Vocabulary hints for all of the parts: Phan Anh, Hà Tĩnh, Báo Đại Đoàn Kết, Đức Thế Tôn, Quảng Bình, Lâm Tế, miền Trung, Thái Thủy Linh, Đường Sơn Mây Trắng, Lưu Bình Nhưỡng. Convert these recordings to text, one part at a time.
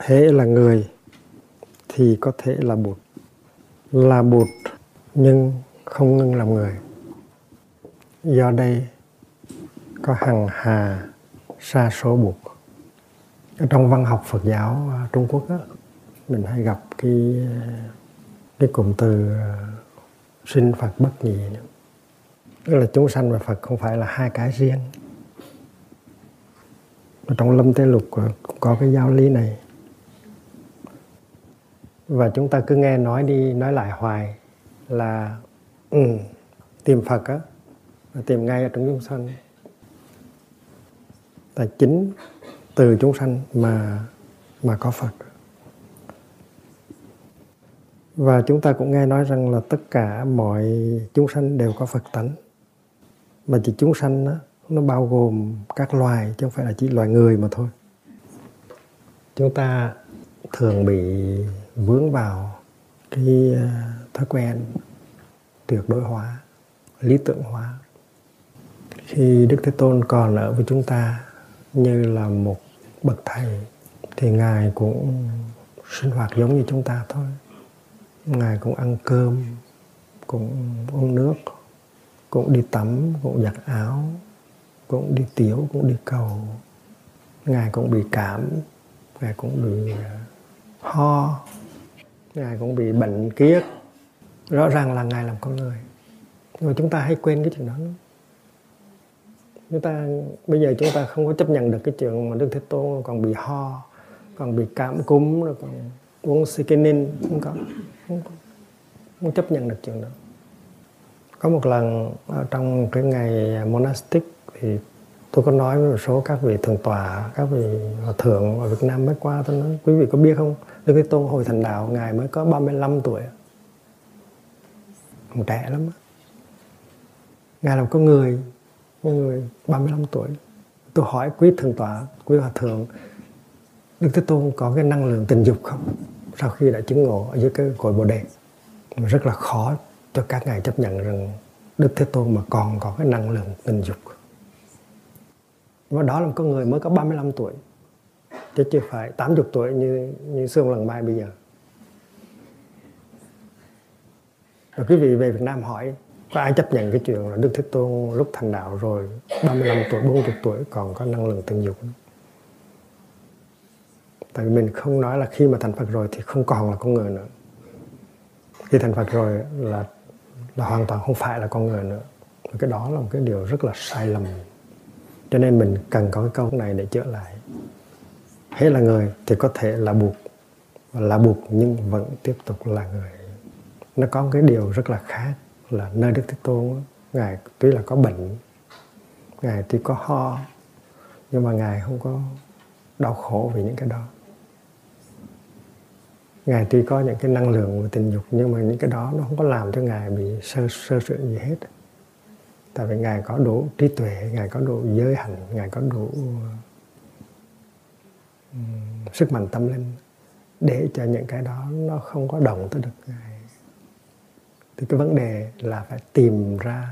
hễ là người thì có thể là bụt nhưng không ngưng làm người. Do đây có hằng hà sa số bụt. Trong văn học Phật giáo Trung Quốc đó, mình hay gặp cái cụm từ sinh Phật bất nhị nữa. Tức là chúng sanh và Phật không phải là hai cái riêng. Và trong Lâm Tế Lục cũng có cái giáo lý này. Và chúng ta cứ nghe nói đi nói lại hoài là tìm Phật á, tìm ngay ở trong chúng sanh. Tại chính từ chúng sanh mà có Phật. Và chúng ta cũng nghe nói rằng là tất cả mọi chúng sanh đều có Phật tánh. Mà chỉ chúng sanh đó, nó bao gồm các loài chứ không phải là chỉ loài người mà thôi. Chúng ta thường bị vướng vào cái thói quen tuyệt đối hóa, lý tưởng hóa. Khi Đức Thế Tôn còn ở với chúng ta như là một bậc thầy thì Ngài cũng sinh hoạt giống như chúng ta thôi. Ngài cũng ăn cơm, cũng uống nước, cũng đi tắm, cũng giặt áo, cũng đi tiểu, cũng đi cầu. Ngài cũng bị cảm, Ngài cũng bị ho, Ngài cũng bị bệnh kiết. Rõ ràng là Ngài làm con người. Nhưng mà chúng ta hay quên cái chuyện đó. Bây giờ chúng ta không có chấp nhận được cái chuyện mà Đức Thế Tôn còn bị ho, còn bị cảm cúm, rồi còn uống Sikinin, không chấp nhận được chuyện đó. Có một lần trong cái ngày monastic thì tôi có nói với một số các vị thượng tọa, các vị hòa thượng ở Việt Nam mới qua, tôi nói quý vị có biết không, Đức Thế Tôn hồi thành đạo Ngài mới có 35 tuổi, còn trẻ lắm đó. Ngài là một con người 35 tuổi. Tôi hỏi quý thượng tọa, quý hòa thượng, Đức Thế Tôn có cái năng lượng tình dục không? Sau khi đã chứng ngộ ở dưới cái cội Bồ Đề, rất là khó cho các ngài chấp nhận rằng Đức Thế Tôn mà còn có cái năng lượng tình dục. Và đó là một con người mới có 35 tuổi, chứ chưa phải 80 tuổi như xương lần mai bây giờ. Rồi quý vị về Việt Nam hỏi, có ai chấp nhận cái chuyện là Đức Thế Tôn lúc thành đạo rồi 35 tuổi, 40 tuổi còn có năng lượng tình dục? Tại vì mình không nói là khi mà thành Phật rồi thì không còn là con người nữa. Khi thành Phật rồi là hoàn toàn không phải là con người nữa. Và cái đó là một cái điều rất là sai lầm. Cho nên mình cần có cái câu này để chữa lại. Hết là người thì có thể là buộc. Và là buộc nhưng vẫn tiếp tục là người. Nó có một cái điều rất là khác là nơi Đức Thế Tôn, Ngài tuy là có bệnh, Ngài tuy có ho, nhưng mà Ngài không có đau khổ vì những cái đó. Ngài tuy có những cái năng lượng của tình dục nhưng mà những cái đó nó không có làm cho Ngài bị sơ sự gì hết. Tại vì Ngài có đủ trí tuệ, Ngài có đủ giới hạnh, Ngài có đủ sức mạnh tâm linh để cho những cái đó nó không có động tới được Ngài. Thì cái vấn đề là phải tìm ra,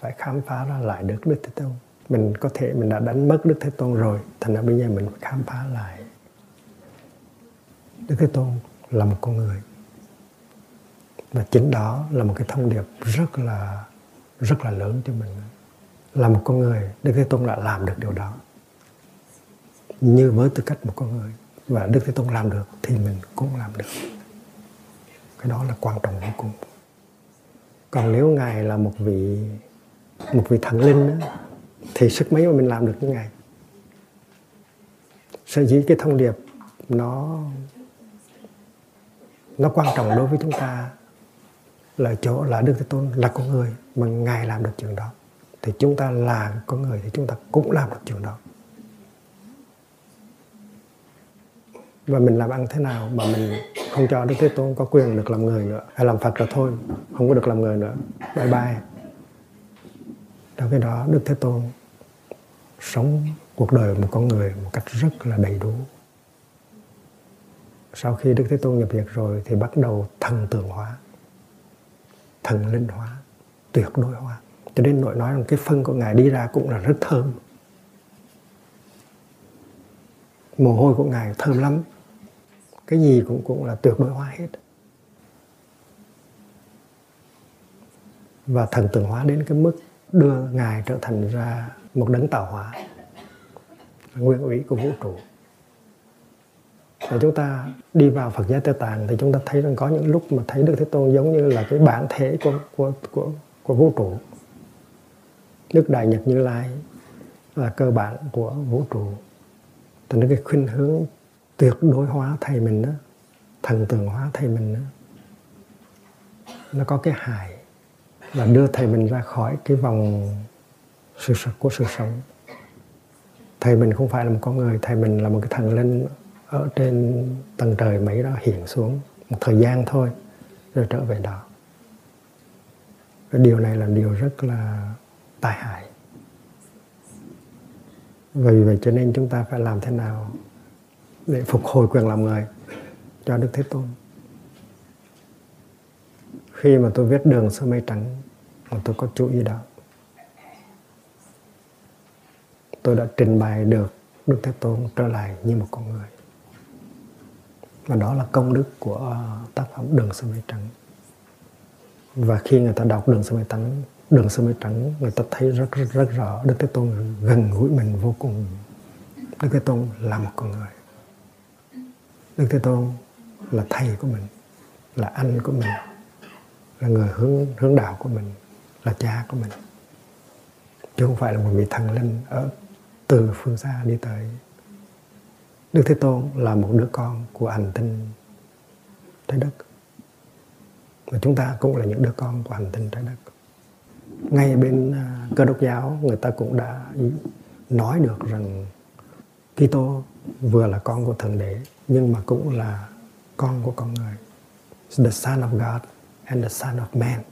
phải khám phá ra lại được Đức Thế Tôn. Mình có thể mình đã đánh mất Đức Thế Tôn rồi, thành ra bây giờ mình phải khám phá lại. Đức Thế Tôn là một con người. Và chính đó là một cái thông điệp rất là lớn cho mình. Là một con người, Đức Thế Tôn đã làm được điều đó. Như với tư cách một con người và Đức Thế Tôn làm được thì mình cũng làm được. Cái đó là quan trọng vô cùng. Còn nếu Ngài là một vị thần linh đó, thì sức mấy mà mình làm được như Ngài. Sở dĩ cái thông điệp nó quan trọng đối với chúng ta là chỗ là Đức Thế Tôn là con người mà Ngài làm được chuyện đó. Thì chúng ta là con người thì chúng ta cũng làm được chuyện đó. Và mình làm ăn thế nào mà mình không cho Đức Thế Tôn có quyền được làm người nữa, hay làm Phật rồi thôi, không có được làm người nữa, bye bye. Trong cái đó Đức Thế Tôn sống cuộc đời một con người một cách rất là đầy đủ. Sau khi Đức Thế Tôn nhập diệt rồi thì bắt đầu thần tượng hóa, thần linh hóa, tuyệt đối hóa. Cho nên nội nói rằng cái phân của Ngài đi ra cũng là rất thơm. Mồ hôi của Ngài thơm lắm. cái gì cũng là tuyệt đối hóa hết. Và thần tượng hóa đến cái mức đưa Ngài trở thành ra một đấng tạo hóa, nguyên ủy của vũ trụ. Và chúng ta đi vào Phật giáo Tây Tạng thì chúng ta thấy rằng có những lúc mà thấy Đức Thế Tôn giống như là cái bản thể của vũ trụ. Đức Đại Nhật Như Lai là cơ bản của vũ trụ. Thành cái khuynh hướng tuyệt đối hóa thầy mình đó, thần tượng hóa thầy mình đó, nó có cái hại là đưa thầy mình ra khỏi cái vòng sự sực của sự sống. Thầy mình không phải là một con người, thầy mình là một cái thần linh ở trên tầng trời mấy đó hiện xuống một thời gian thôi rồi trở về đó. Cái điều này là điều rất là tai hại. Vì vậy cho nên chúng ta phải làm thế nào để phục hồi quyền làm người cho Đức Thế Tôn. Khi mà tôi viết Đường Sơn Mây Trắng mà tôi có chú ý đó, tôi đã trình bày được Đức Thế Tôn trở lại như một con người. Và đó là công đức của tác phẩm Đường Sơn Mây Trắng. Và khi người ta đọc Đường Sơn Mây Trắng, người ta thấy rất rõ Đức Thế Tôn gần gũi mình vô cùng. Đức Thế Tôn là một con người. Đức Thế Tôn là thầy của mình, là anh của mình, là người hướng đạo của mình, là cha của mình. Chứ không phải là một vị thần linh ở từ phương xa đi tới. Đức Thế Tôn là một đứa con của hành tinh Trái Đất. Và chúng ta cũng là những đứa con của hành tinh Trái Đất. Ngay bên Cơ Đốc giáo, người ta cũng đã nói được rằng Kitô vừa là con của Thượng Đế nhưng mà cũng là con của con người. The Son of God and the Son of Man.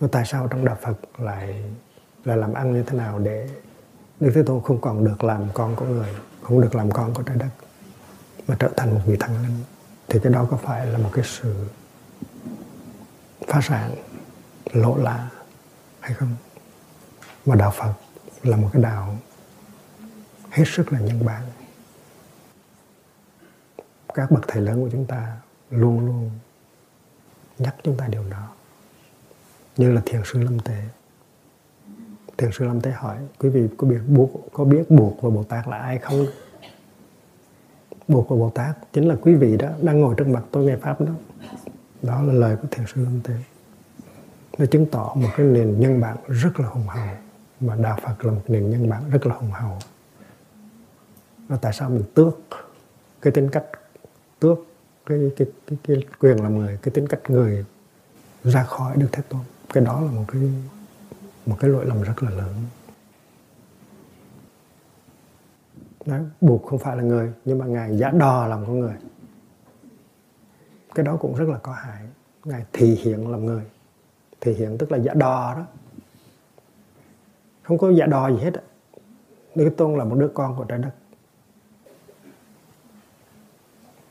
Và tại sao trong đạo Phật lại làm ăn như thế nào để Đức Thế Tôn không còn được làm con của người, không được làm con của Trái Đất mà trở thành một vị thần linh? Thì cái đó có phải là một cái sự phá sản, lộ lạ hay không? Mà đạo Phật là một cái đạo hết sức là nhân bản. Các bậc thầy lớn của chúng ta luôn luôn nhắc chúng ta điều đó. Như là Thiền sư Lâm Tế. Thiền sư Lâm Tế hỏi, quý vị có biết buộc và Bồ Tát là ai không? Buộc và Bồ Tát chính là quý vị đó, đang ngồi trước mặt tôi nghe Pháp đó. Đó là lời của Thiền sư Lâm Tế. Nó chứng tỏ một cái nền nhân bản rất là hùng hậu. Mà đạo Phật là một nền nhân bản rất là hùng hậu. Và tại sao mình tước cái tính cách, tước cái quyền làm người, cái tính cách người ra khỏi Đức Thế Tôn? Cái đó là một cái lỗi lầm rất là lớn. Đấy, buộc không phải là người nhưng mà Ngài giả đò làm con người. Cái đó cũng rất là có hại. Ngài thị hiện làm người. Thị hiện tức là giả đò đó. Không có giả đò gì hết. Đức Thế Tôn là một đứa con của Trái Đất,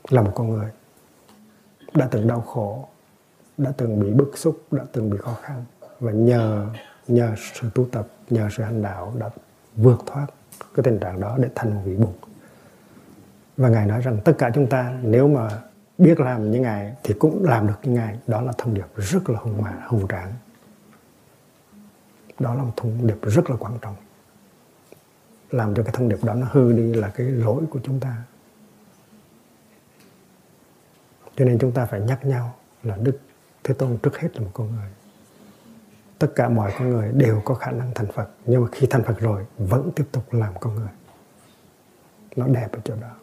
là một con người đã từng đau khổ, đã từng bị bức xúc, đã từng bị khó khăn. Và nhờ sự tu tập, nhờ sự hành đạo đã vượt thoát cái tình trạng đó để thành một vị Bụt. Và Ngài nói rằng tất cả chúng ta nếu mà biết làm như Ngài thì cũng làm được như Ngài. Đó là thông điệp rất là hùng tráng. Đó là một thông điệp rất là quan trọng. Làm cho cái thông điệp đó nó hư đi là cái lỗi của chúng ta. Cho nên chúng ta phải nhắc nhau là Đức Thế Tôn trước hết là một con người. Tất cả mọi con người đều có khả năng thành Phật. Nhưng mà khi thành Phật rồi vẫn tiếp tục làm con người. Nó đẹp ở chỗ đó.